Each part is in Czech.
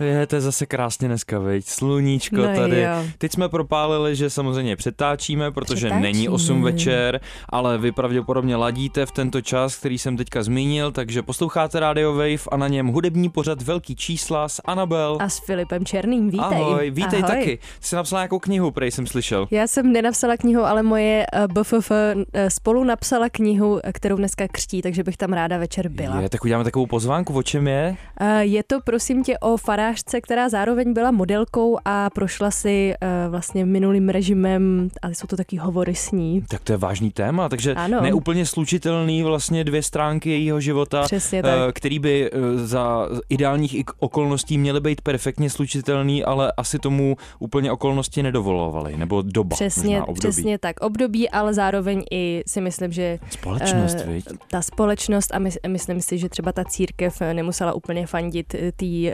Je, to je zase krásně dneska, viď? Sluníčko no tady. Jo. Teď jsme propálili, že samozřejmě přetáčíme, protože není 8 večer, ale vy pravděpodobně ladíte v tento čas, který jsem teďka zmínil, takže posloucháte Radio WAVE a na něm hudební pořad Velký čísla s Annabel. A s Filipem Černým, vítej. Ahoj, vítej. Ahoj. Taky. Ty jsi napsala nějakou knihu, prej jsem slyšel. Já jsem nenapsala knihu, ale moje BFF spolu napsala knihu, kterou dneska křtí, takže bych tam ráda večer byla. Je, tak uděláme takovou pozvánku, o čem je? Je to prosím tě o farách, která zároveň byla modelkou a prošla si vlastně minulým režimem, ale jsou to taky hovory s ní. Tak to je vážný téma, takže ano. Neúplně slučitelný vlastně dvě stránky jejího života, který by za ideálních okolností měly být perfektně slučitelný, ale asi tomu úplně okolnosti nedovolovaly, nebo doba. Přesně tak, období, ale zároveň i si myslím, že společnost, ta společnost a myslím si, že třeba ta církev nemusela úplně fandit tý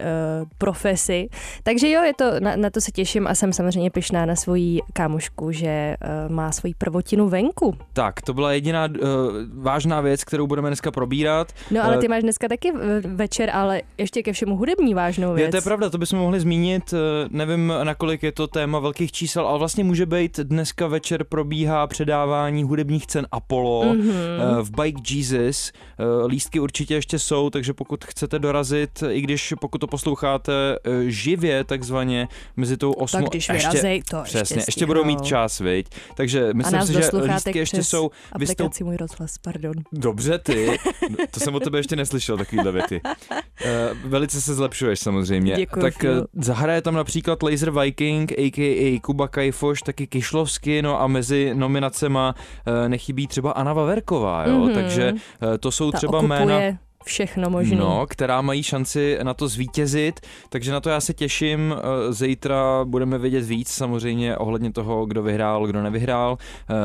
profesi. Takže jo, je to, na to se těším a jsem samozřejmě pyšná na svoji kámošku, že má svoji prvotinu venku. Tak, to byla jediná vážná věc, kterou budeme dneska probírat. No ale ty máš dneska taky večer, ale ještě ke všemu hudební vážnou věc. Je, to je pravda, to bychom mohli zmínit, nevím, nakolik je to téma velkých čísel, ale vlastně může být dneska večer probíhá předávání hudebních cen Apollo v Bike Jesus. Lístky určitě ještě jsou, takže pokud chcete dorazit, i když pokud to posloucháte živě takzvaně mezi tou 8 tak když vyrazej, to ještě budou mít čas, viď? Takže myslím si, že lístky ještě jsou aplikaci Můj rozhlas, pardon. Dobře ty, to jsem o tebe ještě neslyšel takovýhle věty. Velice se zlepšuješ samozřejmě. Děkuju, tak zahraje tam například Laser Viking, a.k.a. Kuba Kajfoš, taky Kyšlovsky, no a mezi nominacema nechybí třeba Anava Verková, jo? Takže to jsou ta třeba jména všechno možné. No, která mají šanci na to zvítězit, takže na to já se těším. Zítra budeme vědět víc samozřejmě ohledně toho, kdo vyhrál, kdo nevyhrál,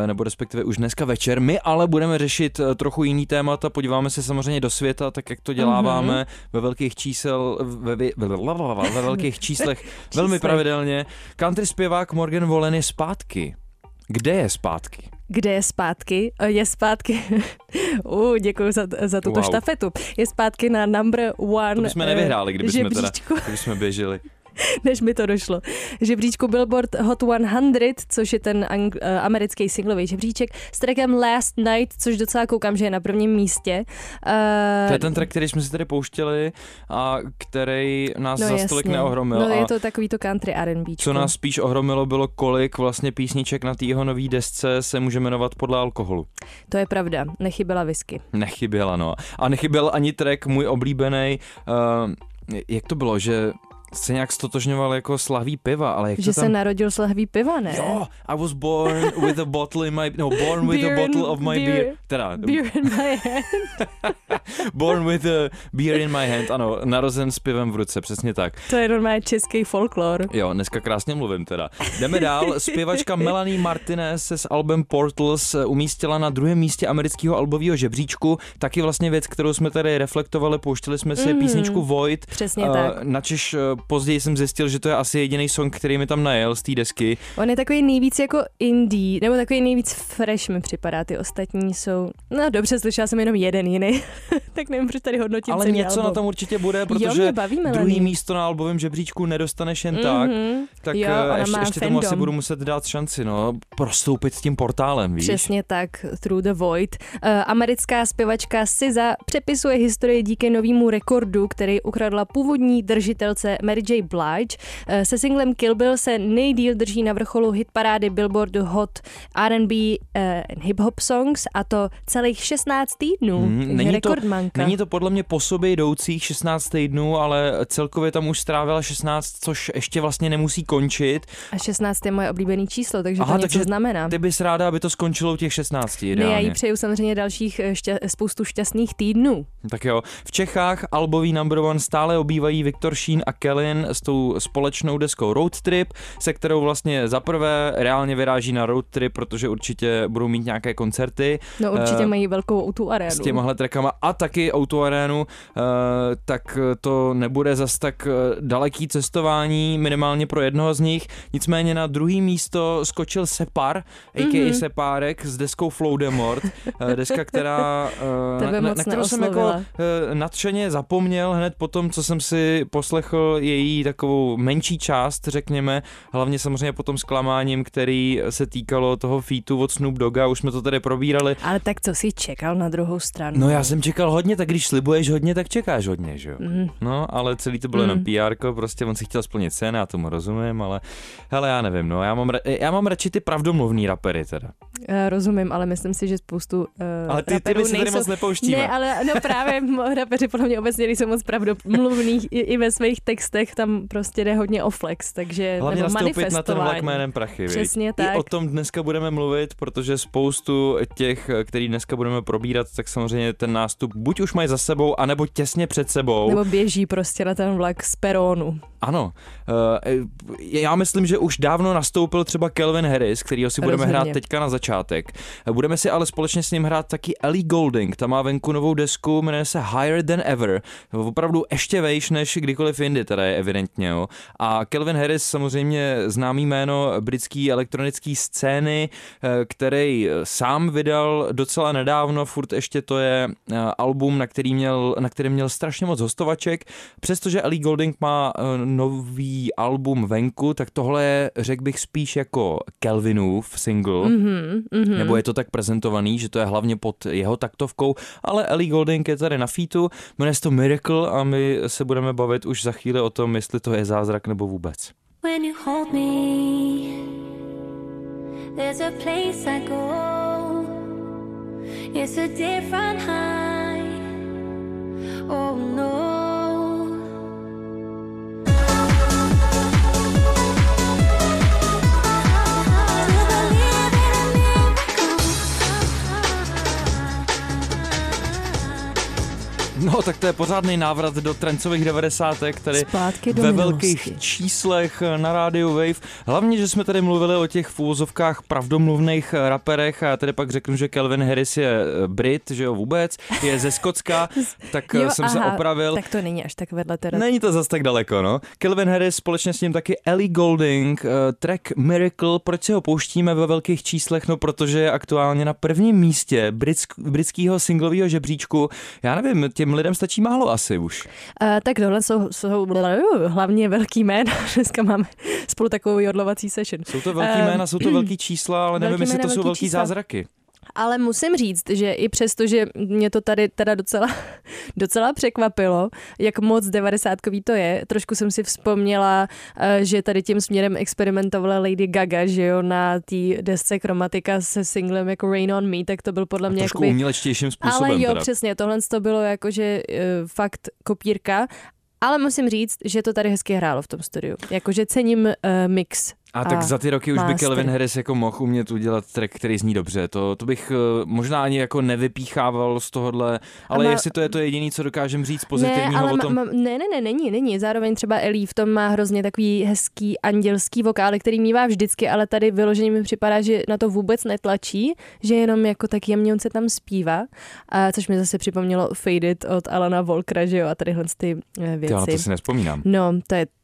nebo respektive už dneska večer. My ale budeme řešit trochu jiný témata, podíváme se samozřejmě do světa, tak jak to děláváme ve velkých číslech velmi pravidelně. Country zpěvák Morgan Wallen je zpátky. Kde je zpátky? Je zpátky. Děkuju za tuto štafetu. Je zpátky na number one. To bychom nevyhráli, kdybychom běželi. Než mi to došlo. Žebříčku Billboard Hot 100, což je ten americký singlový žebříček, s trackem Last Night, což docela koukám, že je na prvním místě. To je ten track, který jsme si tady pouštěli a který nás zas tolik neohromil. No je to takový to country R&Bčko. Co nás spíš ohromilo bylo, kolik vlastně písniček na té jeho nový desce se může jmenovat podle alkoholu. To je pravda, nechyběla whisky. Nechyběla, no. A nechyběl ani track můj oblíbený. Jak to bylo, že se nějak stotožňoval jako s lahví piva, ale jak že se narodil s lahví piva, ne? Jo, I was born with a bottle in my... No, born with a bottle of my beer. Teda... Beer in my hand. Born with a beer in my hand, ano, narozen s pivem v ruce, přesně tak. To je normálně český folklor. Jo, dneska krásně mluvím teda. Jdeme dál, zpěvačka Melanie Martinez se s albem Portals umístila na druhém místě amerického albového žebříčku, taky vlastně věc, kterou jsme tady reflektovali, pouštěli jsme si písničku Void. Přesně tak. Načež později jsem zjistil, že to je asi jediný song, který mi tam najel z té desky. On je takový nejvíc jako indie, nebo takový nejvíc fresh mi připadá, ty ostatní jsou... No dobře, slyšela jsem jenom jeden jiný, tak nevím, proč tady hodnotím. Ale něco album na tom určitě bude, protože druhý místo na albovém žebříčku nedostaneš jen tak jo, ještě tomu asi budu muset dát šanci, no, prostoupit s tím portálem, víš? Přesně tak, Through the Void. Americká zpěvačka SZA přepisuje historii díky novému rekordu, který ukradla původní držitelce Mary J. Blige. Se singlem Kill Bill se nejdýl drží na vrcholu hitparády Billboard Hot R&B and Hip Hop Songs, a to celých 16 týdnů. Není to podle mě po sobě jdoucích 16 týdnů, ale celkově tam už strávila 16, což ještě vlastně nemusí končit. A 16 je moje oblíbené číslo, takže to něco znamená. Ty bys ráda, aby to skončilo u těch 16. Ne, já jí přeju samozřejmě dalších spoustu šťastných týdnů. Tak jo. V Čechách albový number one stále obývají Viktor Sheen a Kelly. Wallen s tou společnou deskou Road Trip, se kterou vlastně zaprvé reálně vyráží na Road Trip, protože určitě budou mít nějaké koncerty. No určitě mají velkou O2 arénu. S těmahle trackama a taky O2 arénu, tak to nebude zas tak daleký cestování, minimálně pro jednoho z nich. Nicméně na druhý místo skočil Separ, a.k.a. Sepárek s deskou Flow de Mort, deska, která na kterou jsem jako nadšeně zapomněl hned po tom, co jsem si poslechl její takovou menší část, řekněme, hlavně samozřejmě po tom zklamáním, který se týkalo toho featu od Snoop Dogga, už jsme to tady probírali. Ale tak co jsi čekal na druhou stranu? No já jsem čekal hodně, tak když slibuješ hodně, tak čekáš hodně, že jo? No, ale celý to bylo jenom PR, prostě on si chtěl splnit sen, já tomu rozumím, ale hele, já nevím, no, já mám radši ty pravdomluvný rapery teda. Rozumím, ale myslím si, že spoustu ale ty my se tady moc nepouštíme. Ne, ale no právě rapeři podle mě obecně nejsou moc pravdomluvný i ve svých textech, tam prostě jde hodně o flex, takže hlavně nastoupit na ten vlak jménem prachy. Přesně viď? Tak. I o tom dneska budeme mluvit, protože spoustu těch, který dneska budeme probírat, tak samozřejmě ten nástup buď už mají za sebou, anebo těsně před sebou. Nebo běží prostě na ten vlak z peronu. Ano. Já myslím, že už dávno nastoupil třeba Calvin Harris, kterýho si budeme hrát teďka na začátek. Budeme si ale společně s ním hrát taky Ellie Goulding. Ta má venku novou desku, jmenuje se Higher Than Ever. Opravdu ještě vejš než kdykoliv jindy, teda je evidentně. Jo. A Calvin Harris samozřejmě známý jméno britský elektronický scény, který sám vydal docela nedávno, furt ještě to je album, na kterém měl strašně moc hostovaček. Přestože Ellie Goulding má nový album venku, tak tohle je, řekl bych, spíš jako Calvinův single, nebo je to tak prezentovaný, že to je hlavně pod jeho taktovkou, ale Ellie Goulding je tady na featu, jmenuje se to Miracle a my se budeme bavit už za chvíli o tom, jestli to je zázrak nebo vůbec. When you hold me, there's a place I go, it's a different high, oh no. No, tak to je pořádný návrat do trencových 90. tady ve velkých číslech na Radio WAVE. Hlavně, že jsme tady mluvili o těch v úvozovkách pravdomluvných raperech a tady pak řeknu, že Calvin Harris je Brit, že jo, vůbec, je ze Skotska, tak jo, jsem se opravil. Tak to není až tak vedle teda. Není to zas tak daleko, no. Calvin Harris, společně s ním taky Ellie Goulding, track Miracle. Proč si ho pouštíme ve velkých číslech? No, protože je aktuálně na prvním místě britského singlového žebříčku. Já nevím, těm lidem stačí málo asi už. Tak tohle jsou hlavně velký jména. Dneska máme spolu takovou jodlovací session. Jsou to velký jména, jsou to velký čísla, ale nevím, jestli to jsou velký zázraky. Ale musím říct, že i přesto, že mě to tady teda docela překvapilo, jak moc devadesátkový to je, trošku jsem si vzpomněla, že tady tím směrem experimentovala Lady Gaga, že jo, na té desce Chromatica se singlem jako Rain on Me, tak to byl podle mě trošku jakoby umělečtějším způsobem. Ale jo, teda. Přesně, tohle to bylo jakože fakt kopírka, ale musím říct, že to tady hezky hrálo v tom studiu, jakože cením mix. A tak za ty roky už by Calvin Harris jako mohl umět udělat track, který zní dobře. To bych možná ani jako nevypíchával z tohohle, ale jestli to je to jediné, co dokážem říct pozitivního o tom. Ne, není. Zároveň třeba Ellie v tom má hrozně takový hezký andělský vokály, který mívá vždycky, ale tady vyloženě mi připadá, že na to vůbec netlačí, že jenom jako tak jemně on se tam zpívá, což mi zase připomnělo Faded od Alana Walkera, že jo, a tadyhle ty věci. Já to si nespomínám. No,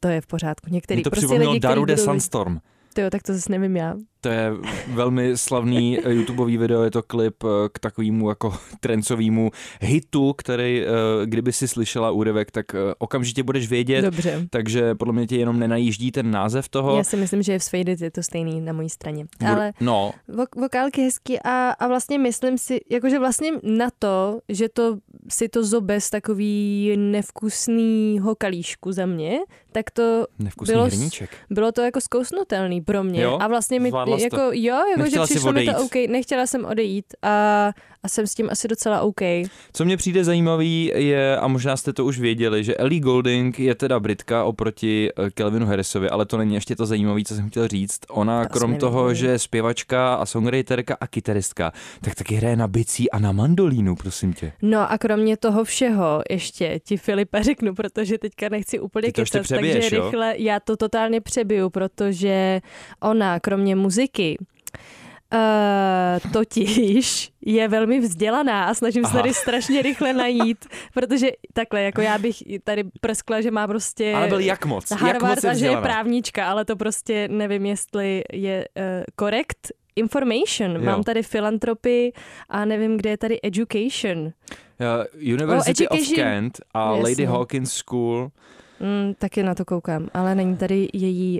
to je v pořádku. Některý to připomnělo Daru de Sandstorm. Jo, tak to zase nevím já. To je velmi slavný YouTubeový video, je to klip k takovému jako trencovému hitu, který, kdyby si slyšela úryvek, tak okamžitě budeš vědět. Dobře. Takže podle mě tě jenom nenajíždí ten název toho. Já si myslím, že v Faded je to stejný na mojí straně. Ale no. Vokálky hezky a vlastně myslím si, jakože vlastně na to, že to si to zobe z takový nevkusnýho kalíšku za mě, tak to bylo to jako zkousnutelný pro mě. Jo? A vlastně mi zvládla jako, to. Jo, jako, že přišlo mi to OK, nechtěla jsem odejít a jsem s tím asi docela OK. Co mě přijde zajímavý je, a možná jste to už věděli, že Ellie Goulding je teda Britka oproti Calvinu Harrisovi, ale to není ještě to zajímavé, co jsem chtěl říct. Ona krom toho, že je zpěvačka a songwriterka a kytaristka, tak taky hraje na bicí a na mandolínu, prosím tě. No a kromě toho všeho ještě ti Filipe řeknu, protože teďka nechci úplně kecat, takže rychle, já to totálně přebiju, protože ona kromě muziky totiž je velmi vzdělaná a snažím se tady strašně rychle najít, protože takhle, jako já bych tady prskla, že má prostě Harvard a že je právnička, ale to prostě nevím, jestli je correct information. Jo. Mám tady filantropy a nevím, kde je tady education. University of Kent a yes. Lady Hawkins School. Taky na to koukám, ale není tady její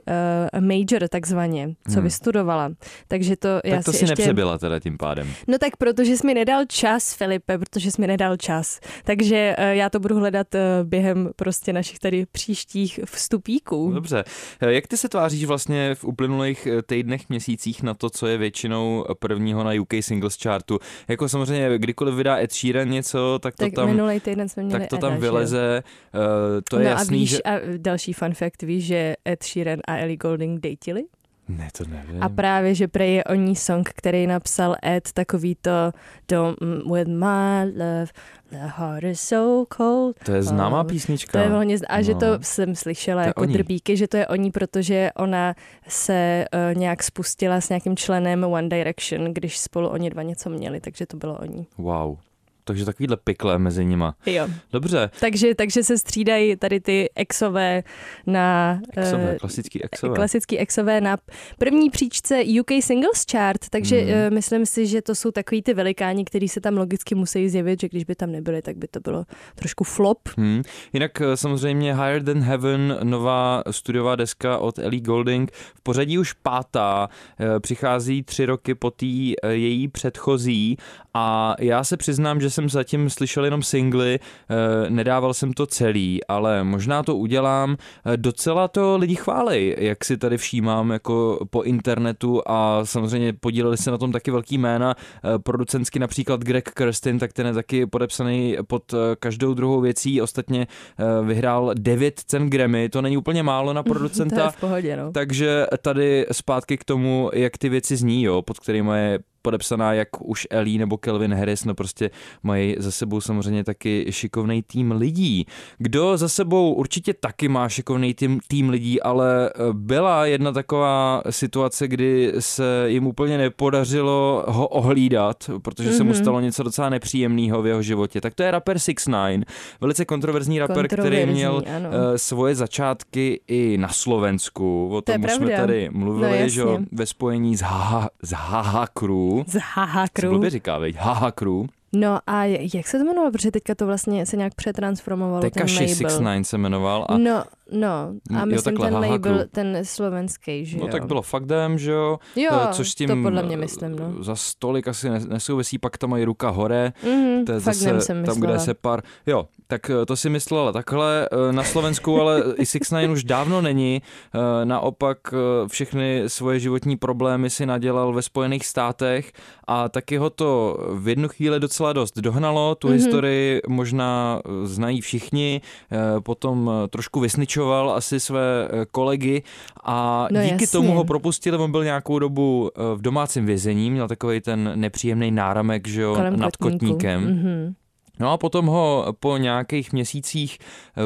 major takzvaně, co vystudovala. Takže to tak já to si ještě... nepřebyla teda tím pádem. No tak protože jsi mi nedal čas, Filipe, takže já to budu hledat během prostě našich tady příštích vstupíků. Dobře. Jak ty se tváříš vlastně v uplynulých týdnech, měsících na to, co je většinou prvního na UK Singles Chartu? Jako samozřejmě, kdykoliv vydá Ed Sheeran něco, tak to tam vyleze. To je jasný. A další fun fact, víš, že Ed Sheeran a Ellie Goulding dejtili? Ne, to nevím. A právě, že prej je o ní song, který napsal Ed, takový to With my love, the heart is so cold. To je známá písnička. To je velmi známá. A že to jsem slyšela to jako drbíky, že to je o ní, protože ona se nějak spustila s nějakým členem One Direction, když spolu oni dva něco měli, takže to bylo o ní. Wow. Takže takovýhle pikle mezi nima. Jo. Dobře. Takže se střídají tady ty exové na... Klasický exové na první příčce UK Singles Chart, takže myslím si, že to jsou takový ty velikáni, kteří se tam logicky musí zjevit, že když by tam nebyli, tak by to bylo trošku flop. Jinak samozřejmě Higher Than Heaven, nová studiová deska od Ellie Goulding, v pořadí už pátá, přichází 3 roky po té její předchozí a já se přiznám, že jsem zatím slyšel jenom singly, nedával jsem to celý, ale možná to udělám. Docela to lidi chválej, jak si tady všímám jako po internetu a samozřejmě podíleli se na tom taky velký jména, producentsky například Greg Kurstin, tak ten je taky podepsaný pod každou druhou věcí, ostatně vyhrál 9 cen Grammy, to není úplně málo na producenta, to je v pohodě, no. Takže tady zpátky k tomu, jak ty věci zní, jo, pod kterýma je podepsaná jak už Ellie nebo Calvin Harris, no prostě mají za sebou samozřejmě taky šikovnej tým lidí. Kdo za sebou určitě taky má šikovnej tým lidí, ale byla jedna taková situace, kdy se jim úplně nepodařilo ho ohlídat, protože se mu stalo něco docela nepříjemného v jeho životě. Tak to je rapper 6ix9ine, velice kontroverzní rapper, který měl svoje začátky i na Slovensku. O tom už jsme tady mluvili, no, že ve spojení s Háha Crew. Blbě říká, veď, Háha Crew. No a jak se to jmenovalo, protože teďka to vlastně se nějak přetransformovalo, ten label. 6ix9ine se jmenoval. A... No, a myslím ten label, ten slovenský, že jo. No tak bylo fakt dém, že jo. Jo, což s tím to podle mě myslím, no. Za stolik asi nesouvisí, pak tam mají Ruka hore. To je zase tam, kde se pár... Jo, tak to si myslela takhle na Slovensku, ale i 6ix9ine už dávno není. Naopak všechny svoje životní problémy si nadělal ve Spojených státech a taky ho to v jednu chvíli docela dost dohnalo. Tu historii možná znají všichni. Potom trošku vysničoval asi své kolegy a díky tomu ho propustili, on byl nějakou dobu v domácím vězení, měl takovej ten nepříjemný náramek, že jo, nad kotníkem. No a potom ho po nějakých měsících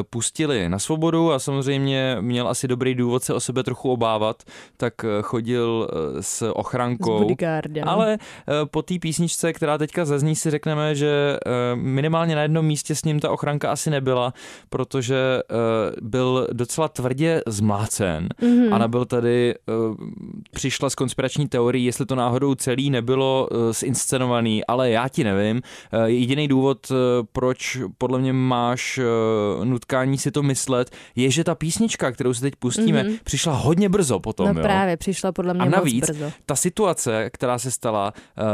pustili na svobodu a samozřejmě měl asi dobrý důvod se o sebe trochu obávat, tak chodil s ochrankou. Ale po té písničce, která teďka zazní, si řekneme, že minimálně na jednom místě s ním ta ochranka asi nebyla, protože byl docela tvrdě zmlácen. Annabel tady přišla s konspirační teorií, jestli to náhodou celý nebylo zinscenovaný, ale já ti nevím. Jediný důvod proč podle mě máš nutkání si to myslet, je, že ta písnička, kterou si teď pustíme, přišla hodně brzo potom. No jo? Právě, přišla podle mě moc brzo. Ta situace, která se stala,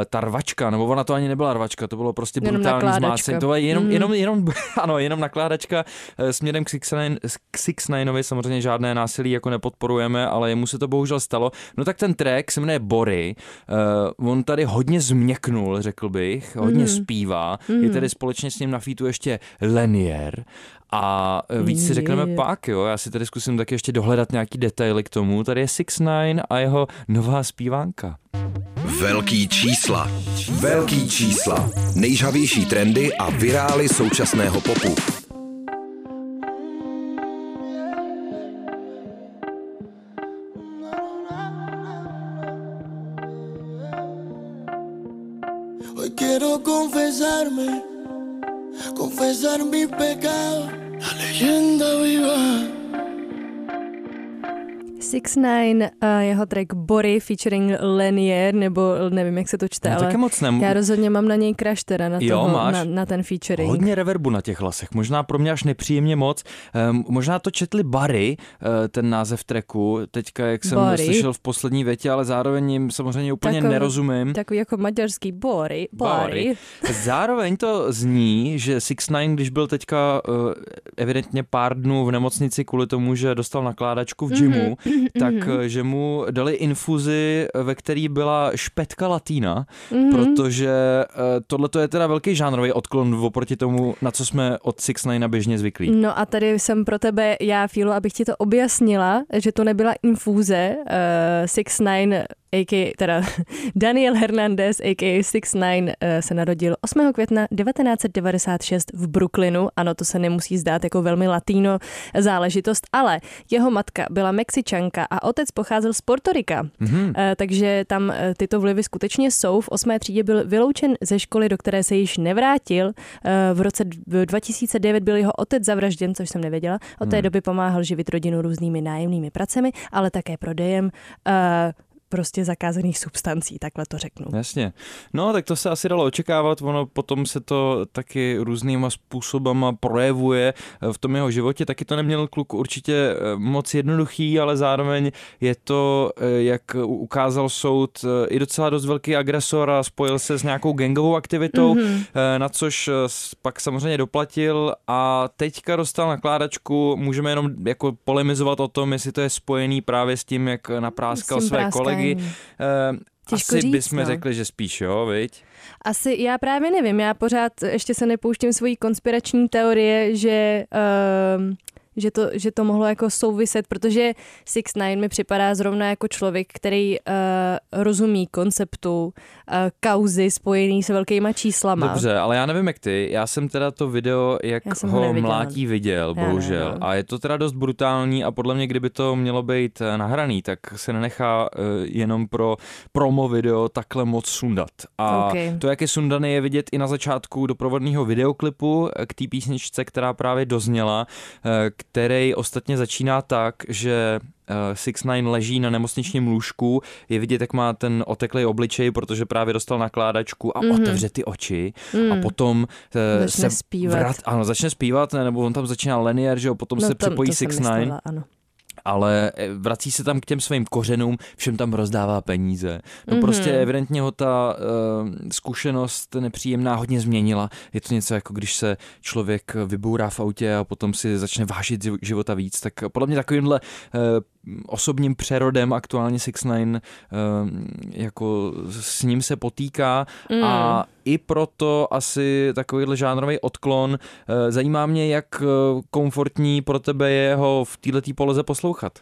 ta rvačka, nebo ona to ani nebyla rvačka, to bylo prostě brutální zmácení. To je jenom nakládačka směrem k 6ix9inovi, samozřejmě žádné násilí jako nepodporujeme, ale jemu se to bohužel stalo. No tak ten track se jmenuje Bory, on tady hodně změknul, řekl bych, hodně zpívá, je tady společně s ním na featu ještě Lenier a víc si řekneme pak, jo, já si tady zkusím taky ještě dohledat nějaký detaily k tomu, tady je 6ix9ine a jeho nová zpívánka. Velký čísla, velký čísla, nejžhavější trendy a virály současného popu. Quiero confesarme, confesar mi pecado, la leyenda viva. 6ix9ine, jeho track Bory featuring Lenier, nebo nevím, jak se to čte, ale já rozhodně mám na něj crush teda, na ten featuring. Hodně reverbu na těch hlasech, možná pro mě až nepříjemně moc. Možná to četli Bory, ten název tracku, teďka jak jsem slyšel v poslední větě, ale zároveň jim samozřejmě úplně nerozumím. Takový jako maďarský Bory. Bory. Zároveň to zní, že 6ix9ine, když byl teďka evidentně pár dnů v nemocnici kvůli tomu, že dostal nakládačku v gymu, tak, že mu dali infuzi, ve který byla špetka latína, protože tohle je teda velký žánrový odklon oproti tomu, na co jsme od 6ix9ine běžně zvyklí. No a tady jsem pro tebe, já, Fílo, abych ti to objasnila, že to nebyla infuze 6ix9ine, a.k.a. teda Daniel Hernández, a.k.a. 6ix9ine, se narodil 8. května 1996 v Brooklynu. Ano, to se nemusí zdát jako velmi latino záležitost, ale jeho matka byla Mexičanka a otec pocházel z Portorika. Takže tam tyto vlivy skutečně jsou. V 8. třídě byl vyloučen ze školy, do které se již nevrátil. V roce 2009 byl jeho otec zavražděn, což jsem nevěděla. Od té doby pomáhal živit rodinu různými nájemnými pracemi, ale také prodejem prostě zakázaných substancí, takhle to řeknu. Jasně. No, tak to se asi dalo očekávat, ono potom se to taky různýma způsobama projevuje v tom jeho životě, taky to neměl kluk určitě moc jednoduchý, ale zároveň je to, jak ukázal soud, i docela dost velký agresor a spojil se s nějakou gangovou aktivitou, na což pak samozřejmě doplatil a teďka dostal nakládačku, můžeme jenom jako polemizovat o tom, jestli to je spojený právě s tím, jak napráskal své kolegy. Těžko asi říct, bychom řekli, že spíš jo, viď? Asi, já právě nevím, já pořád ještě se nepouštím svojí konspirační teorie, že to mohlo jako souviset, protože 6ix9ine mi připadá zrovna jako člověk, který rozumí konceptu kauzy spojený se velkýma číslama. Dobře, ale já nevím jak ty, já jsem teda to video, jak ho mlátí, viděl, bohužel. A je to teda dost brutální a podle mě, kdyby to mělo být nahraný, tak se nenechá jenom pro promo video takhle moc sundat. A to, jak je sundaný, je vidět i na začátku doprovodného videoklipu k té písničce, která právě dozněla, který ostatně začíná tak, že 6ix9ine leží na nemocničním lůžku, je vidět, jak má ten oteklej obličej, protože právě dostal nakládačku a otevře ty oči a potom začne zpívat. Ano, začne zpívat, nebo on tam začíná Lenier, že jo, potom se připojí 6ix9ine. Ale vrací se tam k těm svým kořenům, všem tam rozdává peníze. No prostě evidentně ho ta zkušenost nepříjemná hodně změnila. Je to něco jako když se člověk vybourá v autě a potom si začne vážit života víc. Tak podle mě takovýmhle osobním přerodem aktuálně 6ix9ine jako s ním se potýká a i proto asi takovýhle žánrový odklon. Zajímá mě, jak komfortní pro tebe je ho v této poloze poslouchat.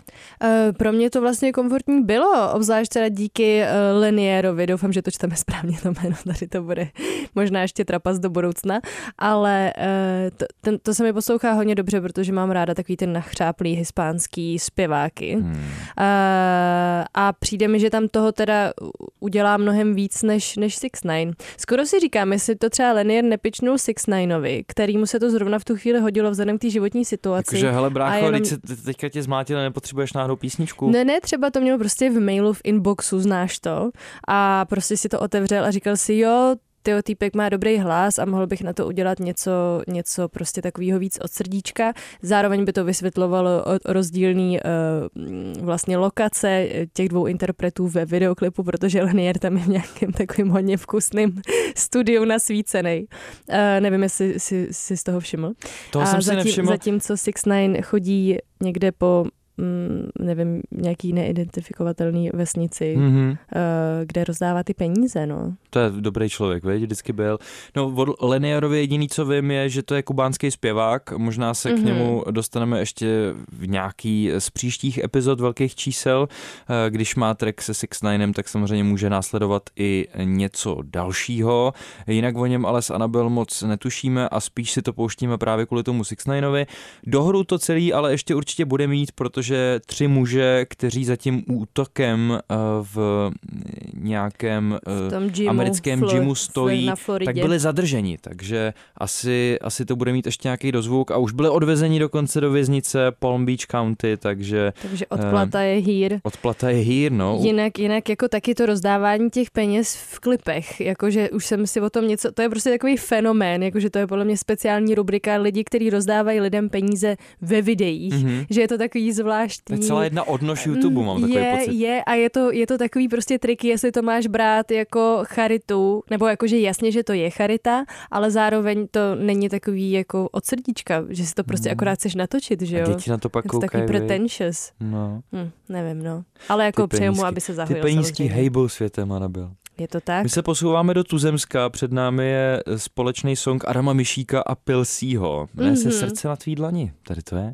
Pro mě to vlastně komfortní bylo, obzvlášť teda díky Lenierovi. Doufám, že to čteme správně, to jméno, tady to bude možná ještě trapas do budoucna, ale to se mi poslouchá hodně dobře, protože mám ráda takový ten nachřáplý hispánský zpěváky. A přijde mi, že tam toho teda udělá mnohem víc než 6ix9ine. Skoro si říkám, jestli to třeba Lenier nepičnul 6ix9inovi, kterýmu se to zrovna v tu chvíli hodilo vzhledem k té životní situaci. Takže hele brácho, jenom teďka tě zmátila, nepotřebuješ náhodou písničku? Ne, třeba to mělo prostě v mailu, v inboxu, znáš to. A prostě si to otevřel a říkal si, jo, tyjo, týpek má dobrý hlas a mohl bych na to udělat něco prostě takového víc od srdíčka. Zároveň by to vysvětlovalo rozdílný vlastně lokace těch dvou interpretů ve videoklipu, protože Lenier tam je v nějakém takovým hodně vkusným studiu nasvícenej. Nevím, jestli si z toho všiml. Toho a jsem si nevšiml. Zatímco 6ix9ine chodí někde po nevím, nějaký neidentifikovatelný vesnici, kde rozdává ty peníze, no. To je dobrý člověk, viď, vždycky byl. No, od Lenierově jediný, co vím, je, že to je kubánský zpěvák, možná se k němu dostaneme ještě v nějaký z příštích epizod Velkých čísel. Když má track se 6ix9inem, tak samozřejmě může následovat i něco dalšího. Jinak o něm ale s Annabel moc netušíme a spíš si to pouštíme právě kvůli tomu 6ix9inovi. Dohru to celý ale ještě určitě bude mít, protože tři muže, kteří za tím útokem v nějakém americkém gymu stojí, tak byli zadrženi, takže asi to bude mít ještě nějaký dozvuk a už byli odvezeni dokonce do věznice Palm Beach County, takže odplata je here. Odplata je here, no. Jinak jako taky to rozdávání těch peněz v klipech, jakože už jsem si o tom něco, to je prostě takový fenomén, jakože to je podle mě speciální rubrika lidí, kteří rozdávají lidem peníze ve videích, že je to takový zvláštní. To je celá jedna odnož YouTube, mám takový pocit. Je to takový prostě trik, jestli to máš brát jako charitu, nebo jakože jasně, že to je charita, ale zároveň to není takový jako od srdíčka, že si to prostě akorát chceš natočit, že jo? A děti na to pak koukají. Takový pretentious. No. Nevím, no. Ale jako přeju mu, aby se zahojil. Ty penízký hejbou světem, Annabel. Je to tak? My se posouváme do tuzemska, před námi je společný song Adama Mišíka a Pilsího. Jmenuje se Srdce na tvý dlani. Tady to je.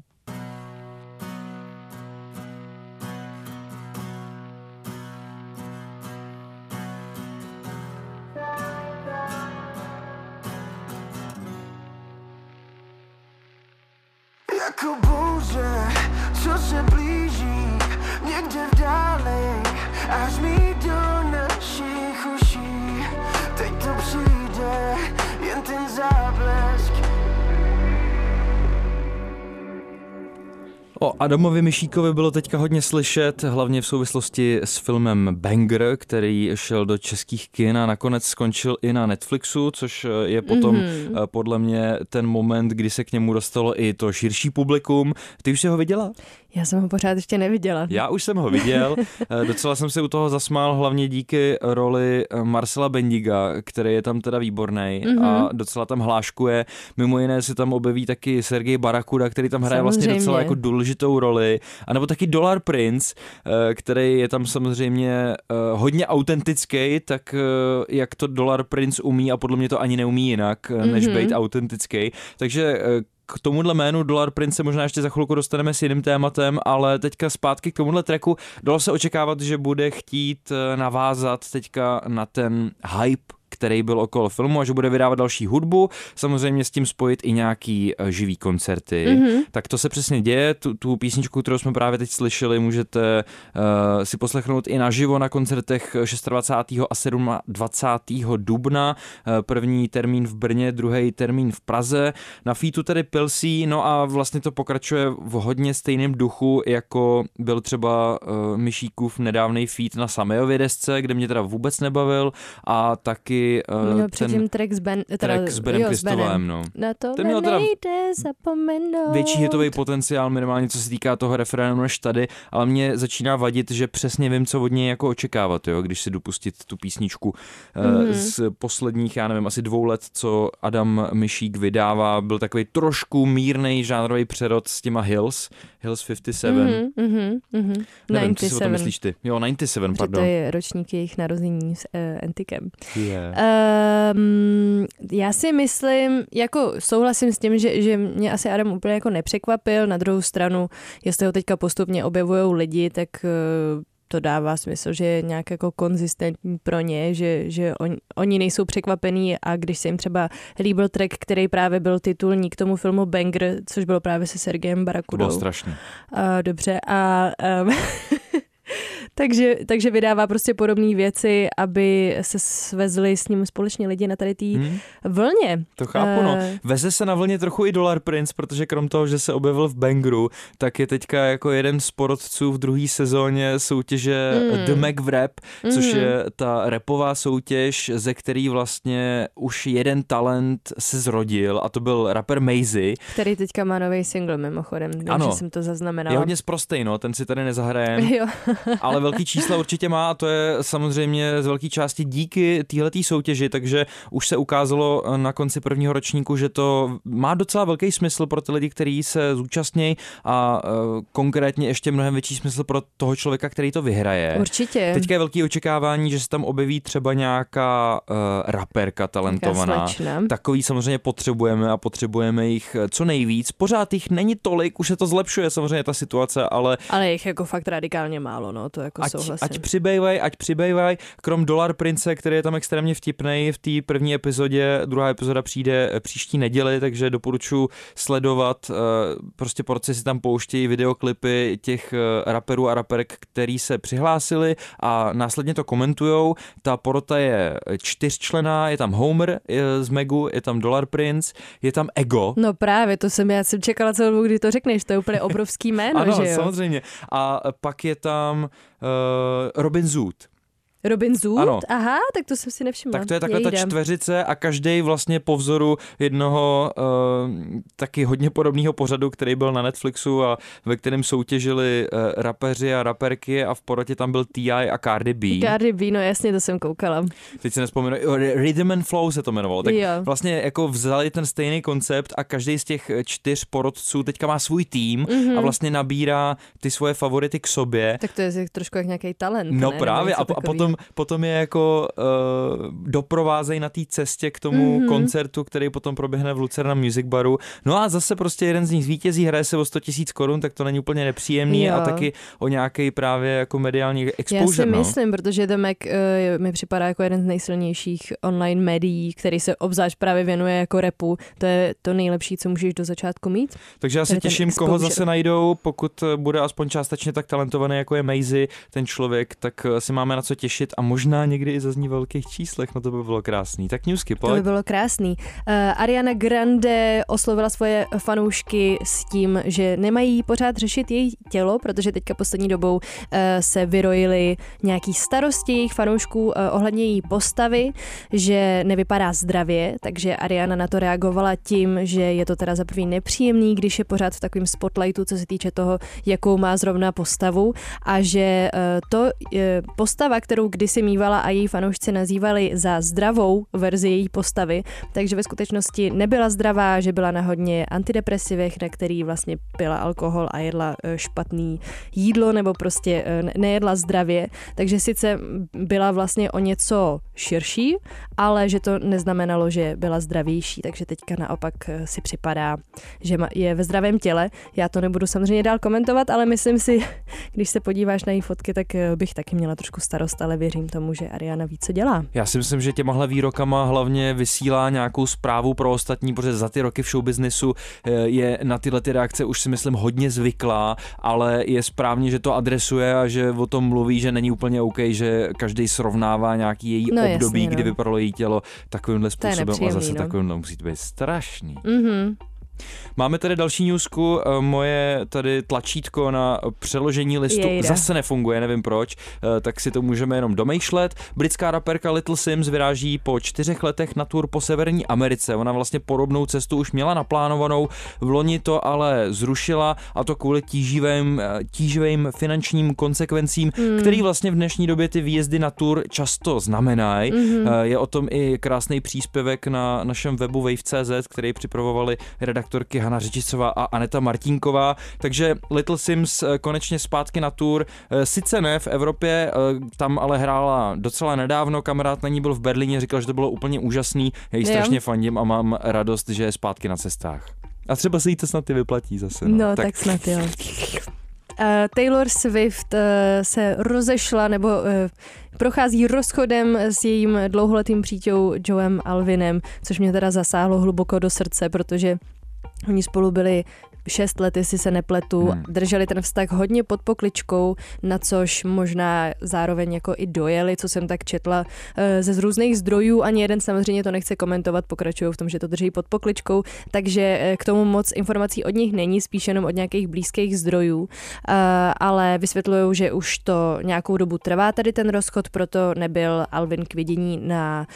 O Adamovi Myšíkovi bylo teďka hodně slyšet, hlavně v souvislosti s filmem Banger, který šel do českých kin a nakonec skončil i na Netflixu, což je potom podle mě ten moment, kdy se k němu dostalo i to širší publikum. Ty už jsi ho viděla? Já jsem ho pořád ještě neviděla. Já už jsem ho viděl, docela jsem se u toho zasmál, hlavně díky roli Marcela Bendiga, který je tam teda výborný a docela tam hláškuje. Mimo jiné se tam objeví taky Sergej Barakuda, který tam hraje samozřejmě vlastně docela jako důležitou roli. A nebo taky Dollar Prince, který je tam samozřejmě hodně autentický, tak jak to Dollar Prince umí a podle mě to ani neumí jinak, než být autentický. Takže k tomuhle jménu Dollar Prince možná ještě za chvilku dostaneme s jiným tématem, ale teďka zpátky k tomuhle tracku. Dalo se očekávat, že bude chtít navázat teďka na ten hype, který byl okolo filmu, a že bude vydávat další hudbu, samozřejmě s tím spojit i nějaký živý koncerty. Tak to se přesně děje, tu písničku, kterou jsme právě teď slyšeli, můžete si poslechnout i naživo na koncertech 26. a 27. dubna, první termín v Brně, druhý termín v Praze, na featu tedy Pilsí, no a vlastně to pokračuje v hodně stejném duchu, jako byl třeba Myšíkův nedávnej feat na Samejově desce, kde mě teda vůbec nebavil, a taky měl předtím track s Benem Kristovem, no. Na to nejde zapomenout. Větší hitový potenciál minimálně, co se týká toho referénu než tady, ale mě začíná vadit, že přesně vím, co od něj jako očekávat, jo, když si dopustit tu písničku z posledních, já nevím, asi 2 let, co Adam Myšík vydává. Byl takový trošku mírnej žánrový přerod s těma Hills 57. Nevím, co si o tom myslíš ty. Jo, 97, pardon. To je ročník jejich narození s Antikem. Yeah. Já si myslím, jako souhlasím s tím, že mě asi Adam úplně jako nepřekvapil, na druhou stranu, jestli ho teďka postupně objevujou lidi, tak to dává smysl, že je nějak jako konzistentní pro ně, že oni nejsou překvapení, a když se jim třeba líbil track, který právě byl titulní k tomu filmu Banger, což bylo právě se Sergejem Barakudou. To bylo strašný. Dobře, a Takže vydává prostě podobné věci, aby se svezli s ním společně lidi na tady té vlně. To chápu, no. Veze se na vlně trochu i Dollar Prince, protože krom toho, že se objevil v Bangeru, tak je teďka jako jeden z porodců v druhé sezóně soutěže The Mac v Rap, což je ta rapová soutěž, ze který vlastně už jeden talent se zrodil, a to byl rapper Mazey. Který teďka má nový single mimochodem, takže jsem to zaznamenala. Je hodně sprostej, no, ten si tady nezahraje. Ale velký čísla určitě má, a to je samozřejmě z velké části díky téhleté soutěži, takže už se ukázalo na konci prvního ročníku, že to má docela velký smysl pro ty lidi, kteří se zúčastnějí, a konkrétně ještě mnohem větší smysl pro toho člověka, který to vyhraje. Určitě. Teďka je velký očekávání, že se tam objeví třeba nějaká raperka talentovaná. Takový samozřejmě potřebujeme a potřebujeme jich co nejvíc. Pořád jich není tolik, už se to zlepšuje samozřejmě ta situace, ale jich jako fakt radikálně málo, no, to jako souhlasím. Ať přibejvaj, krom Dollar Prince, který je tam extrémně vtipnej v té první epizodě, druhá epizoda přijde příští neděli, takže doporučuji sledovat, prostě proč si tam pouštějí videoklipy těch raperů a raperek, který se přihlásili a následně to komentujou. Ta porota je čtyřčlenná, je tam Homer z Megu, je tam Dollar Prince, je tam Ego. No právě, já jsem čekala celou dobu, kdy to řekneš, to je úplně obrovský jméno, ano, že jo? Samozřejmě. A pak je tam Robin Zoot? Ano. Aha, tak to jsem si nevšimla. Tak to je takhle ta čtveřice a každej vlastně po vzoru jednoho taky hodně podobného pořadu, který byl na Netflixu a ve kterém soutěžili rapeři a raperky, a v porotě tam byl T.I. a Cardi B. Cardi B, no jasně, to jsem koukala. Teď se nespomenu, Rhythm and Flow se to jmenovalo. Tak jo. Vlastně jako vzali ten stejný koncept a každý z těch čtyř porotců teďka má svůj tým a vlastně nabírá ty svoje favority k sobě. Tak to je trošku jak nějaký talent. No ne? Právě, a potom je jako doprovázejí na té cestě k tomu koncertu, který potom proběhne v Lucerna Music Baru. No a zase prostě jeden z nich zvítězí, hraje se o 100 000 korun, tak to není úplně nepříjemný, jo. A taky o nějaký právě jako mediální exposure. Já si myslím, protože The Mac mi připadá jako jeden z nejsilnějších online médií, který se obzvlášť právě věnuje jako rapu. To je to nejlepší, co můžeš do začátku mít. Takže já se těším, koho zase najdou, pokud bude aspoň částečně tak talentovaný, jako je Mazey, ten člověk, tak si máme na co těšit. A možná někdy i zazní velkých číslech, no to by bylo krásný. Tak newsky, pojď. To by bylo krásný. Ariana Grande oslovila svoje fanoušky s tím, že nemají pořád řešit její tělo, protože teďka poslední dobou se vyrojily nějaký starosti jejich fanoušků ohledně její postavy, že nevypadá zdravě, takže Ariana na to reagovala tím, že je to teda za prvý nepříjemný, když je pořád v takovém spotlightu, co se týče toho, jakou má zrovna postavu, a že to postava, kterou kdysi mívala a její fanoušci nazývali za zdravou verzi její postavy, takže ve skutečnosti nebyla zdravá, že byla na hodně antidepresivech, na který vlastně pila alkohol a jedla špatný jídlo, nebo prostě nejedla zdravě, takže sice byla vlastně o něco širší, ale že to neznamenalo, že byla zdravější, takže teďka naopak si připadá, že je ve zdravém těle. Já to nebudu samozřejmě dál komentovat, ale myslím si, když se podíváš na její fotky, tak bych taky měla trošku starost, ale věřím tomu, že Ariana ví, co dělá. Já si myslím, že těmahle výrokama hlavně vysílá nějakou zprávu pro ostatní, protože za ty roky v showbiznesu je na tyhle ty reakce už si myslím hodně zvyklá, ale je správně, že to adresuje a že o tom mluví, že není úplně OK, že každý srovnává nějaký její období, jasný, kdy vypadalo její tělo takovýmhle způsobem, a zase takovýmhle musí to být strašný. Máme tady další newsku, moje tady tlačítko na přeložení listu zase nefunguje, nevím proč, tak si to můžeme jenom domýšlet. Britská raperka Little Sims vyráží po 4 letech na tour po Severní Americe. Ona vlastně podobnou cestu už měla naplánovanou, v loni to ale zrušila, a to kvůli tíživým finančním konsekvencím, který vlastně v dnešní době ty výjezdy na tour často znamenají. Je o tom i krásný příspěvek na našem webu wave.cz, který připravovali redaktorky Hana Řeticová a Aneta Martinková. Takže Little Sims konečně zpátky na tour. Sice ne v Evropě, tam ale hrála docela nedávno. Kamarád na ní byl v Berlíně, říkal, že to bylo úplně úžasný. Já jí strašně fandím a mám radost, že je zpátky na cestách. A třeba se jí to snad i vyplatí zase. No tak snad jo. Taylor Swift se rozešla, nebo prochází rozchodem s jejím dlouholetým přítelem Joem Alwinem, což mě teda zasáhlo hluboko do srdce, protože oni spolu byli 6 let, jestli se nepletu, drželi ten vztah hodně pod pokličkou, na což možná zároveň jako i dojeli, co jsem tak četla ze různých zdrojů, ani jeden samozřejmě to nechce komentovat, pokračují v tom, že to drží pod pokličkou, takže k tomu moc informací od nich není, spíš jenom od nějakých blízkých zdrojů, ale vysvětlují, že už to nějakou dobu trvá tady ten rozchod, proto nebyl Alvin k vidění na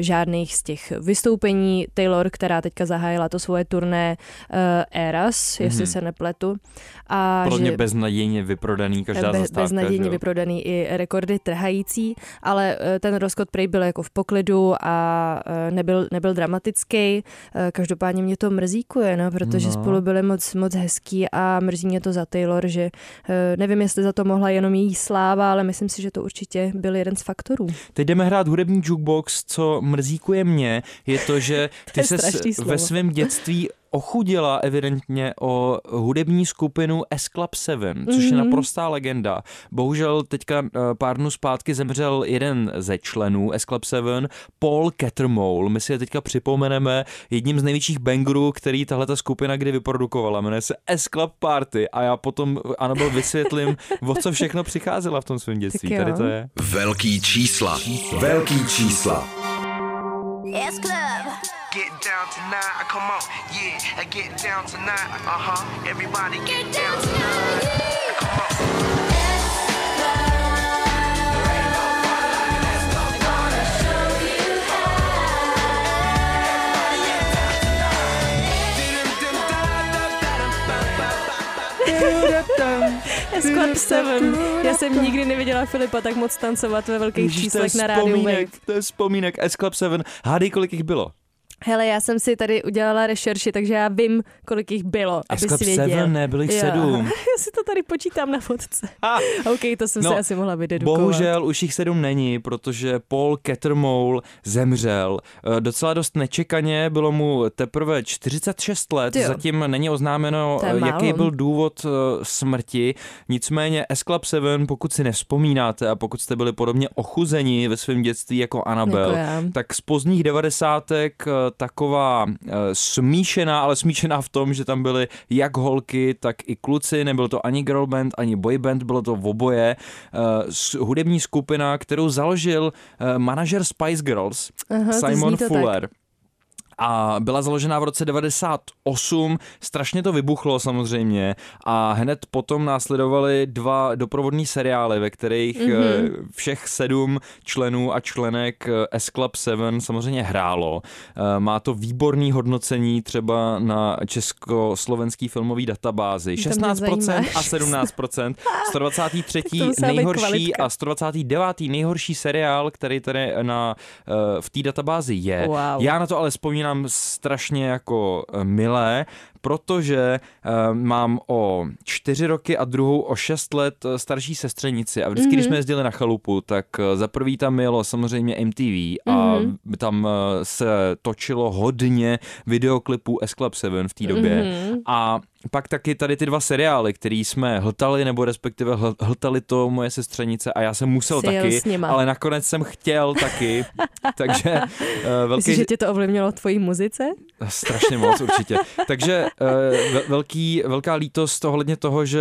žádných z těch vystoupení. Taylor, která teďka zahájila to svoje turné Eras, jestli se nepletu. A podobně beznadějně vyprodaný, každá zastávka. Beznadějně vyprodaný i rekordy trhající, ale ten rozchod prej byl jako v poklidu a nebyl dramatický. Každopádně mě to mrzíkuje, no, protože spolu byli moc hezký a mrzí mě to za Taylor, že nevím, jestli za to mohla jenom její sláva, ale myslím si, že to určitě byl jeden z faktorů. Teď jdeme hrát hudební jukebox, co mrzíkuje mě, je to, že ty se ve svém dětství ochudila evidentně o hudební skupinu S Club 7, což je naprostá legenda. Bohužel teďka pár dnů zpátky zemřel jeden ze členů S Club 7, Paul Cattermole. My si je teďka připomeneme jedním z největších bangerů, který tahleta skupina kdy vyprodukovala. Jmenuje se S Club Party a já potom, Annabel, vysvětlím, o co všechno přicházela v tom svém dětství. Tady to je. Velký čísla. Velký čísla. S Club. Get down tonight, come on, yeah, I get down tonight, everybody get down tonight, come on. S-Club 7. Já jsem nikdy neviděla Filipa tak moc tancovat ve velkých číslech na rádiu WAVE. To je vzpomínek, S-Club 7. Hádej, kolik jich bylo? Hele, já jsem si tady udělala rešerši, takže já vím, kolik jich bylo, aby si věděl. S-Club 7, ne, bylo jich 7. Já si to tady počítám na fotce. OK, to jsem si asi mohla vydedukovat. Bohužel už jich 7 není, protože Paul Cattermole zemřel. Docela dost nečekaně, bylo mu teprve 46 let, zatím není oznámeno, jaký byl důvod smrti. Nicméně S-Club 7, pokud si nevzpomínáte a pokud jste byli podobně ochuzeni ve svém dětství jako Annabel, tak z pozdních 90. taková smíšená, ale smíšená v tom, že tam byly jak holky, tak i kluci, nebyl to ani girl band, ani boy band, bylo to oboje. Hudební skupina, kterou založil manažer Spice Girls, Simon Fuller. Tak. A byla založená v roce 98, strašně to vybuchlo samozřejmě a hned potom následovaly 2 doprovodní seriály, ve kterých všech 7 členů a členek S Club 7 samozřejmě hrálo. Má to výborné hodnocení třeba na československý filmový databázi. 16% a 17%. 123. nejhorší a 129. nejhorší seriál, který tady v té databázi je. Wow. Já na to ale vzpomínám strašně jako milé, protože mám o 4 roky a druhou o 6 let starší sestřenici a vždycky, když jsme jezdili na chalupu, tak za prvý tam jelo samozřejmě MTV a tam se točilo hodně videoklipů S Club 7 v té době a pak taky tady ty 2 seriály, který jsme hltali, nebo respektive hltali to moje sestřenice a já jsem musel taky, ale nakonec jsem chtěl taky, takže Myslíš, že tě to ovlivnilo tvojí muzice? Strašně moc určitě. Takže velká lítost ohledně toho, že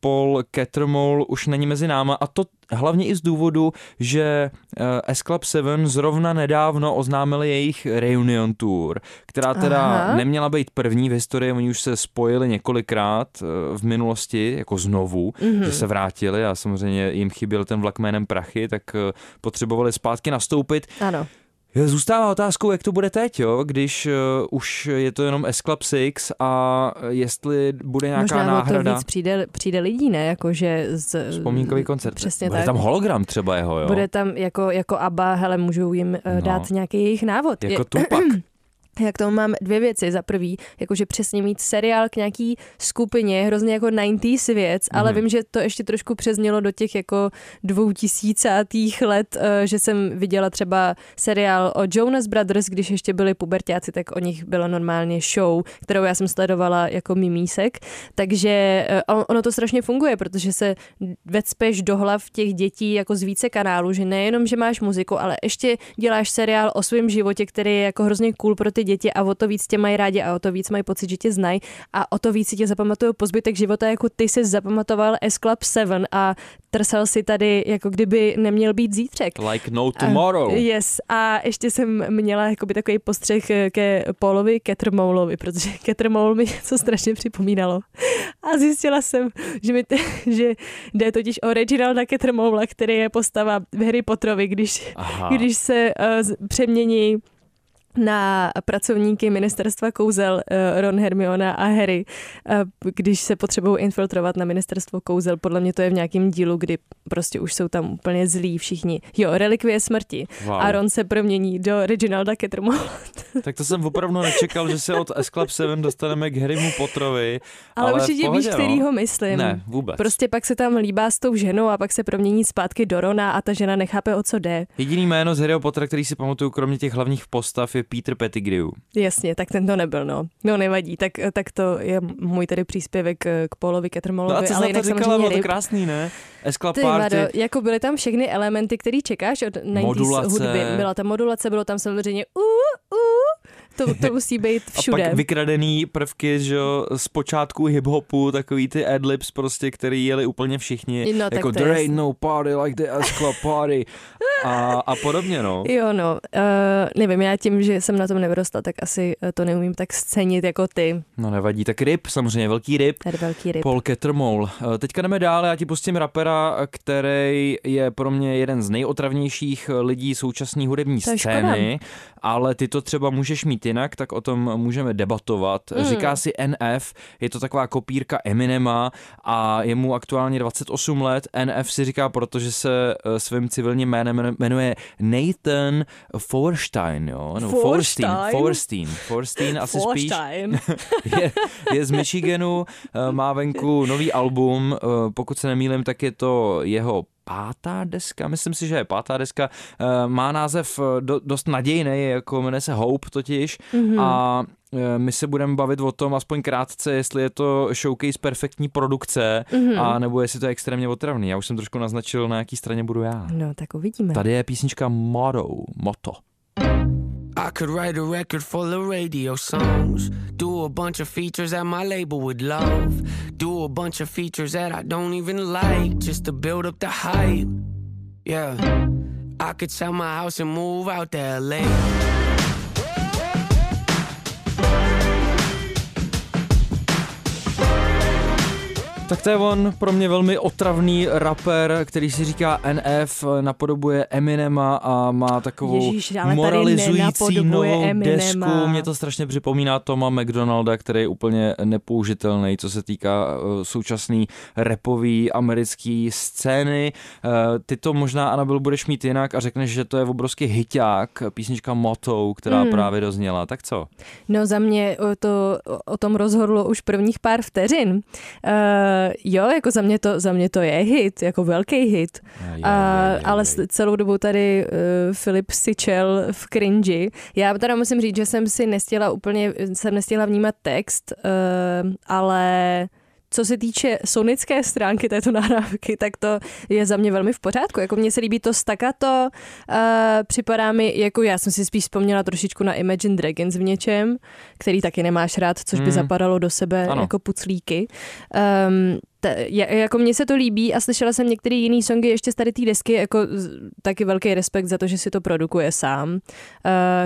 Paul Cattermole už není mezi náma a to hlavně i z důvodu, že S Club 7 zrovna nedávno oznámili jejich reunion tour, která teda neměla být první v historii, oni už se spojili několikrát v minulosti, jako znovu, že se vrátili a samozřejmě jim chyběl ten vlak jménem prachy, tak potřebovali zpátky nastoupit. Ano. Zůstává otázkou, jak to bude teď, jo? Když už je to jenom S Club 6 a jestli bude nějaká možná náhrada. Možná o to víc přijde lidí, ne? Jakože vzpomínkový koncert. Přesně bude tak. Tam hologram třeba jeho, jo? Bude tam jako ABBA, hele, můžou jim dát nějaký jejich návod. Jako Tupac. Já k tomu mám 2 věci. Za prvý, jakože přesně mít seriál k nějaký skupině, hrozně jako 90s věc, ale vím, že to ještě trošku přeznělo do těch jako 2000 let, že jsem viděla třeba seriál o Jonas Brothers, když ještě byli puberťáci, tak o nich byla normálně show, kterou já jsem sledovala jako mimísek. Takže ono to strašně funguje, protože se vecpeš do hlav těch dětí jako z více kanálů, že nejenom, že máš muziku, ale ještě děláš seriál o svém životě, který je jako hrozně cool pro ty děti a o to víc tě mají rádi a o to víc mají pocit, že tě znají a o to víc si tě zapamatují po zbytek života, jako ty jsi zapamatoval S Club 7 a trsal si tady, jako kdyby neměl být zítřek. Like no tomorrow. Yes. A ještě jsem měla jakoby takový postřeh ke Paulovi Catermoulovi, protože Catermoul mi něco strašně připomínalo. A zjistila jsem, že jde totiž o Reginalda Catermoula, který je postava v Harry Potterovi, když se přemění na pracovníky ministerstva kouzel Ron, Hermiona a Harry, když se potřebují infiltrovat na ministerstvo kouzel. Podle mě to je v nějakém dílu, kdy prostě už jsou tam úplně zlí všichni. Jo, relikvie smrti. Wow. A Ron se promění do Reginalda Catermoula. Tak to jsem opravdu nečekal, že se od S Club 7 dostaneme k Harrymu Potterovi. Ale určitě víš, kterýho myslím. Ne, vůbec. Prostě pak se tam líbá s tou ženou a pak se promění zpátky do Rona a ta žena nechápe, o co jde. Jediný jméno z Harryho Pottera, který si pamatuju, kromě těch hlavních postav, je Peter Pettigrew. Jasně, tak ten to nebyl, no. No nevadí, tak to je můj tady příspěvek k Paulovi Catermoulovi. No a co ale jsi na to říkala, bylo to krásný, ne? Ty vado, jako byly tam všechny elementy, který čekáš od 90s hudby. Byla tam modulace, bylo tam samozřejmě to musí být všude. A pak vykradený prvky, že z počátku hip-hopu, takový ty adlibs prostě, který jeli úplně všichni. No, jako there ain't no party like the S Club party a podobně, no. Jo, no. Nevím, já tím, že jsem na tom nevyrostla, tak asi to neumím tak scenit jako ty. No nevadí, tak ryb, samozřejmě velký ryb. Paul Catermoul. Teďka jdeme dále, já ti pustím rapera, který je pro mě jeden z nejotravnějších lidí současné hudební scény, ale ty to třeba můžeš mít jinak, tak o tom můžeme debatovat. Říká si NF, je to taková kopírka Eminema a je mu aktuálně 28 let. NF si říká, protože se svým civilním jménem jmenuje Nathan Forstein, jo? No, Forstein asi spíš. Je z Michiganu, má venku nový album, pokud se nemýlím, tak je to jeho pátá deska, myslím si, že je pátá deska, má název dost nadějný, jako jmenuje se Hope totiž, a my se budeme bavit o tom aspoň krátce, jestli je to showcase perfektní produkce, a nebo jestli to je extrémně otravný. Já už jsem trošku naznačil, na jaký straně budu já. No, tak uvidíme. Tady je písnička Motto. I could write a record full of radio songs, do a bunch of features that my label would love, do a bunch of features that I don't even like, just to build up the hype. Yeah, I could sell my house and move out to LA. Tak to je on, pro mě velmi otravný rapper, který si říká NF, napodobuje Eminema a má takovou moralizující novou desku. Mě to strašně připomíná Toma McDonalda, který je úplně nepoužitelný, co se týká současné rapový americké scény. Ty to možná, Annabel, budeš mít jinak a řekneš, že to je obrovský hiťák, písnička Motto, která právě dozněla. Tak co? No za mě to o tom rozhodlo už prvních pár vteřin. Jo, jako za mě to je hit, jako velký hit, ale celou dobu tady Filip sičel v cringy. Já teda musím říct, že jsem nestihla vnímat text, ale co se týče sonické stránky této nahrávky, tak to je za mě velmi v pořádku. Jako mně se líbí to staccato, připadá mi, jako já jsem si spíš vzpomněla trošičku na Imagine Dragons v něčem, který taky nemáš rád, což by zapadalo do sebe jako puclíky. Jako mně se to líbí a slyšela jsem některé jiné songy ještě z tady té desky, jako taky velký respekt za to, že si to produkuje sám.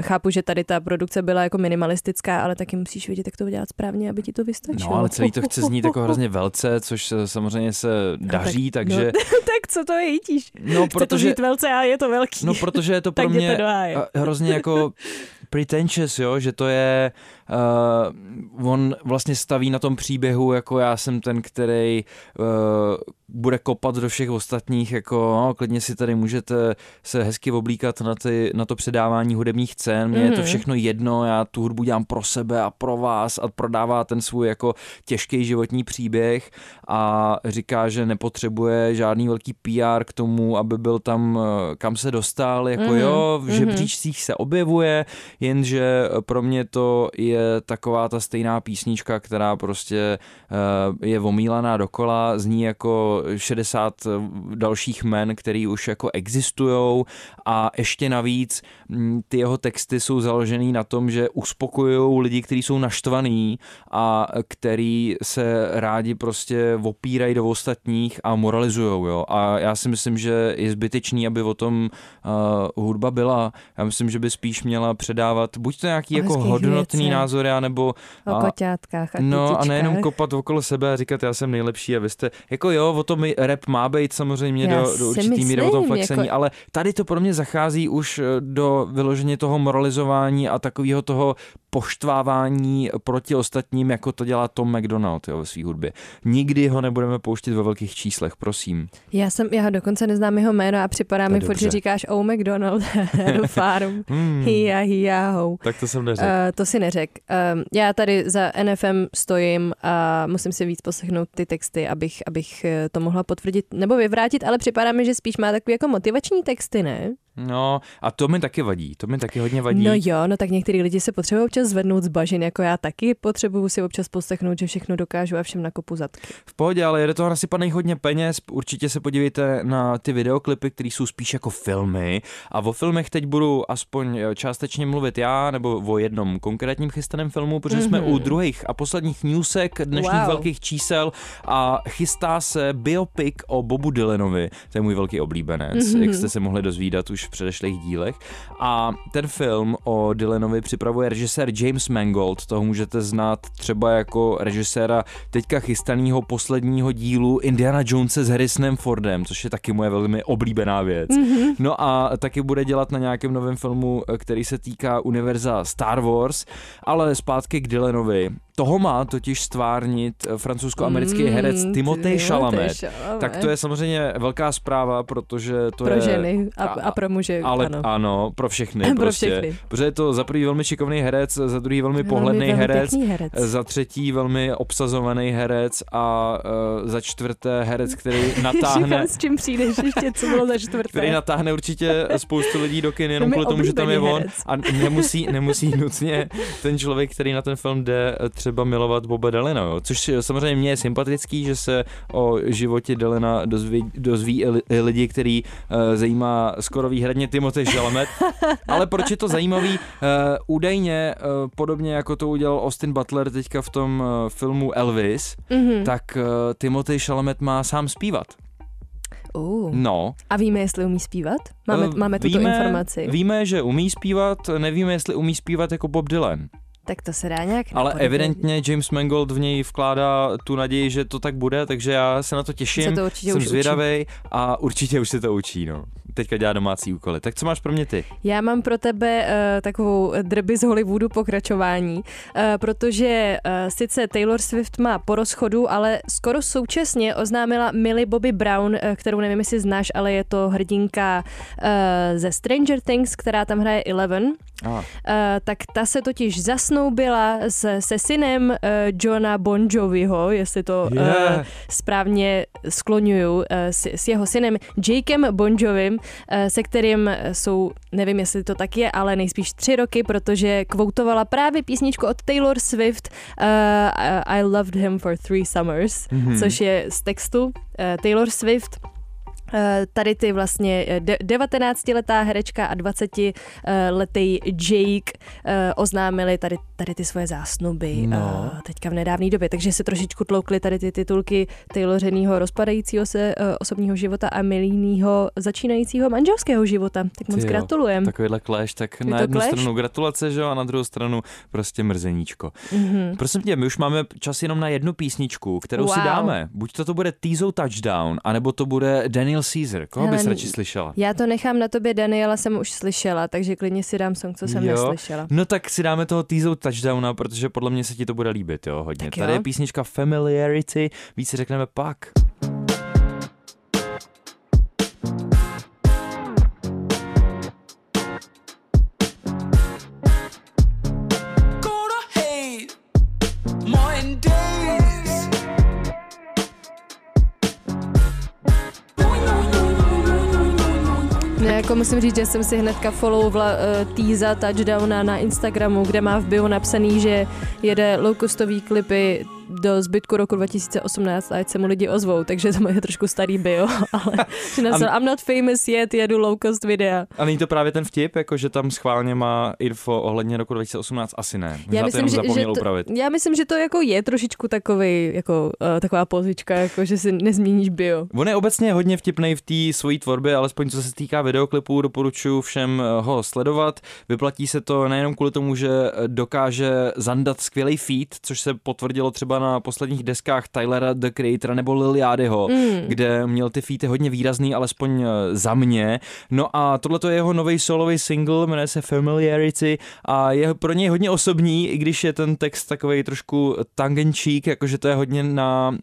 Chápu, že tady ta produkce byla jako minimalistická, ale taky musíš vědět, jak to udělat správně, aby ti to vystačilo. No, ale celý to chce znít jako hrozně velce, což samozřejmě se daří, takže... No, tak co to jitíš? No, chce to znít velce a je to velký. No, protože je to pro mě hrozně jako... pretentious, jo, že to je on vlastně staví na tom příběhu, jako já jsem ten, který bude kopat do všech ostatních, jako no, klidně si tady můžete se hezky oblíkat na to předávání hudebních cen, mně je to všechno jedno, já tu hudbu dělám pro sebe a pro vás a prodává ten svůj jako těžký životní příběh a říká, že nepotřebuje žádný velký PR k tomu, aby byl tam, kam se dostal, jako jo, v žebříčcích se objevuje, jenže pro mě to je je taková ta stejná písnička, která prostě je omílaná dokola, zní jako 60 dalších jmen, který už jako existujou, a ještě navíc ty jeho texty jsou založený na tom, že uspokojujou lidi, kteří jsou naštvaní a který se rádi prostě opírají do ostatních a moralizujou, jo. A já si myslím, že je zbytečný, aby o tom hudba byla. Já myslím, že by spíš měla předávat buď to nějaký jako hodnotný názor, nebo o koťátkách a dětičkách. A nejenom kopat okolo sebe a říkat, já jsem nejlepší a vy jste, jako jo, o tom rap má být samozřejmě do určitý míry o tom flexení, jako... ale tady to pro mě zachází už do vyloženě toho moralizování a takového toho poštvávání proti ostatním, jako to dělá Tom McDonald, jo, ve svý hudbě. Nikdy ho nebudeme pouštět ve velkých číslech, prosím. Já ho dokonce neznám jeho jméno a připadá mi furt, že říkáš o McDonald, do farm, hi-ya-hi-ya-ho. Tak to jsem neřekl. To si neřekl. Já tady za NFM stojím a musím si víc poslechnout ty texty, abych to mohla potvrdit nebo vyvrátit, ale připadá mi, že spíš má takový jako motivační texty, ne? No a to mi taky vadí, to mi taky hodně vadí. No jo, no tak některý lidi se potřebují občas zvednout z bažin, jako já taky potřebuju si občas poslechnout, že všechno dokážu a všem nakopu zadky. V pohodě, ale je do toho nasypaných hodně peněz, určitě se podívejte na ty videoklipy, které jsou spíš jako filmy, a o filmech teď budu aspoň částečně mluvit já, nebo o jednom konkrétním chystaném filmu, protože jsme u druhých a posledních newsek dnešních velkých čísel a chystá se biopic o Bobu Dylanovi, to je můj velký oblíbenec, jak jste se mohli dozvídat už v předešlých dílech. A ten film o Dylanovi připravuje režisér James Mangold, toho můžete znát třeba jako režiséra teďka chystaného posledního dílu Indiana Jonese s Harrisonem Fordem, což je taky moje velmi oblíbená věc. No a taky bude dělat na nějakém novém filmu, který se týká univerza Star Wars, ale zpátky k Dylanovi. Toho má totiž stvárnit francouzsko-americký herec Timothée Chalamet. Tak to je samozřejmě velká zpráva, protože to pro je... Pro ženy a pro muže, ale, ano. Ano, pro všechny. Pro všechny. Protože je to za prvý velmi šikovný herec, za druhý velmi pohledný herec, za třetí velmi obsazovaný herec a za čtvrté herec, který natáhne... S čím přijdeš ještě, co bylo za čtvrté? Který natáhne určitě spoustu lidí do kin, jenom kvůli tomu, že tam je on. A nemusí nutně ten člověk, který na ten film jde, třeba milovat Boba Dylana, jo? Což samozřejmě mě je sympatický, že se o životě Dylana dozví i lidi, který zajímá skoro výhradně Timothée Chalamet. Ale proč je to zajímavý? Údajně podobně jako to udělal Austin Butler teďka v tom filmu Elvis, tak Timothée Chalamet má sám zpívat. No. A víme, jestli umí zpívat? Máme tuto informaci. Víme, že umí zpívat, nevíme, jestli umí zpívat jako Bob Dylan. Tak to se dá nějak... Ale evidentně James Mangold v něj vkládá tu naději, že to tak bude, takže já se na to těším, to jsem zvědavej a určitě už se to učí, no. Teďka dělá domácí úkoly. Tak co máš pro mě ty? Já mám pro tebe takovou drby z Hollywoodu pokračování, protože sice Taylor Swift má po rozchodu, ale skoro současně oznámila Millie Bobby Brown, kterou nevím, jestli znáš, ale je to hrdinka ze Stranger Things, která tam hraje Eleven. Tak ta se totiž zasnoubila se synem Johna Bon Joviho, jestli to správně skloňuju, s jeho synem Jakem Bon Jovim, se kterým jsou, nevím, jestli to tak je, ale nejspíš 3 roky, protože kvoutovala právě písničku od Taylor Swift I Loved Him for 3 Summers, což je z textu Taylor Swift. Tady ty vlastně 19-letá herečka a 20-letý Jake oznámili tady ty svoje zásnuby teďka v nedávné době, takže se trošičku tloukly tady ty titulky Taylorinýho rozpadajícího se osobního života a Millinýho začínajícího manželského života. Tak moc gratulujem. Takovýhle clash, tak na jednu stranu gratulace, že? A na druhou stranu prostě mrzeníčko. Prosím tě, my už máme čas jenom na jednu písničku, kterou si dáme. Buď to bude Teaso Touchdown, anebo to bude Daniel Caesar, koho bys radši slyšela? Já to nechám na tobě, Daniela jsem už slyšela, takže klidně si dám song, co jsem neslyšela. No tak si dáme toho Teaso Touchdowna, protože podle mě se ti to bude líbit, jo, hodně. Tak tady je písnička Familiarity, víc si řekneme pak. Ne, jako musím říct, že jsem si hnedka followovala Týza Touchdowna na Instagramu, kde má v bio napsaný, že jede low-costový klipy do zbytku roku 2018 a ať se mu lidi ozvou, takže to je trošku starý bio, ale I'm not famous yet, jedu low-cost videa. A není to právě ten vtip, jako že tam schválně má info ohledně roku 2018? Asi ne. Já myslím, že to jako je trošičku takovej, jako, taková pozička, jako, že si nezmíníš bio. On je obecně hodně vtipnej v té svojí tvorbě, alespoň co se týká videoklipů, doporučuji všem ho sledovat. Vyplatí se to nejenom kvůli tomu, že dokáže zandat skvělý feat, což se potvrdilo třeba na posledních deskách Tylera, The Creatora nebo Lil Yachtyho, kde měl ty featy hodně výrazný, alespoň za mě. No a tohleto je jeho novej solový single, jmenuje se Familiarity a je pro něj hodně osobní, i když je ten text takovej trošku tongue in cheek, jakože to je hodně na...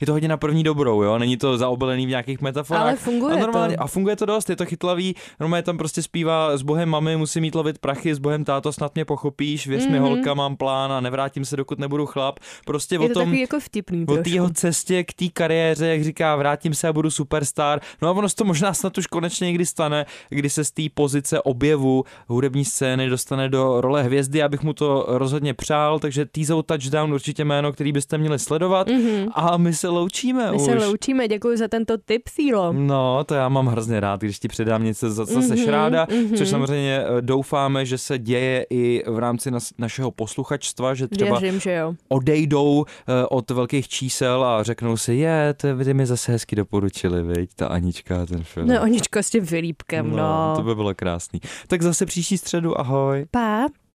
Je to hodně na první dobrou, jo? Není to zaobalený v nějakých metaforách. Ale funguje to. A funguje to dost, je to chytlavý. Normálně tam prostě zpívá s Bohem mami, musím jít lovit prachy, s Bohem táto, snad mě pochopíš, věř mi holka, mám plán a nevrátím se, dokud nebudu chlap. Prostě je o tom, jako o té jeho cestě k té kariéře, jak říká, vrátím se a budu superstar. No a ono se to možná snad už konečně někdy stane, kdy se z té pozice objevu hudební scény dostane do role hvězdy, abych mu to rozhodně přál, takže Týzou Touchdown určitě jméno, který byste měli sledovat. A my se loučíme. Děkuji za tento tip, Cílo. No, to já mám hrozně rád, když ti předám něco, za co seš ráda, což samozřejmě doufáme, že se děje i v rámci našeho posluchačstva, že třeba odejdou od velkých čísel a řeknou si, ty mi zase hezky doporučili, viď, ta Anička, ten film. No, Anička s tím Filipkem, no. To by bylo krásný. Tak zase příští středu, ahoj. Pa.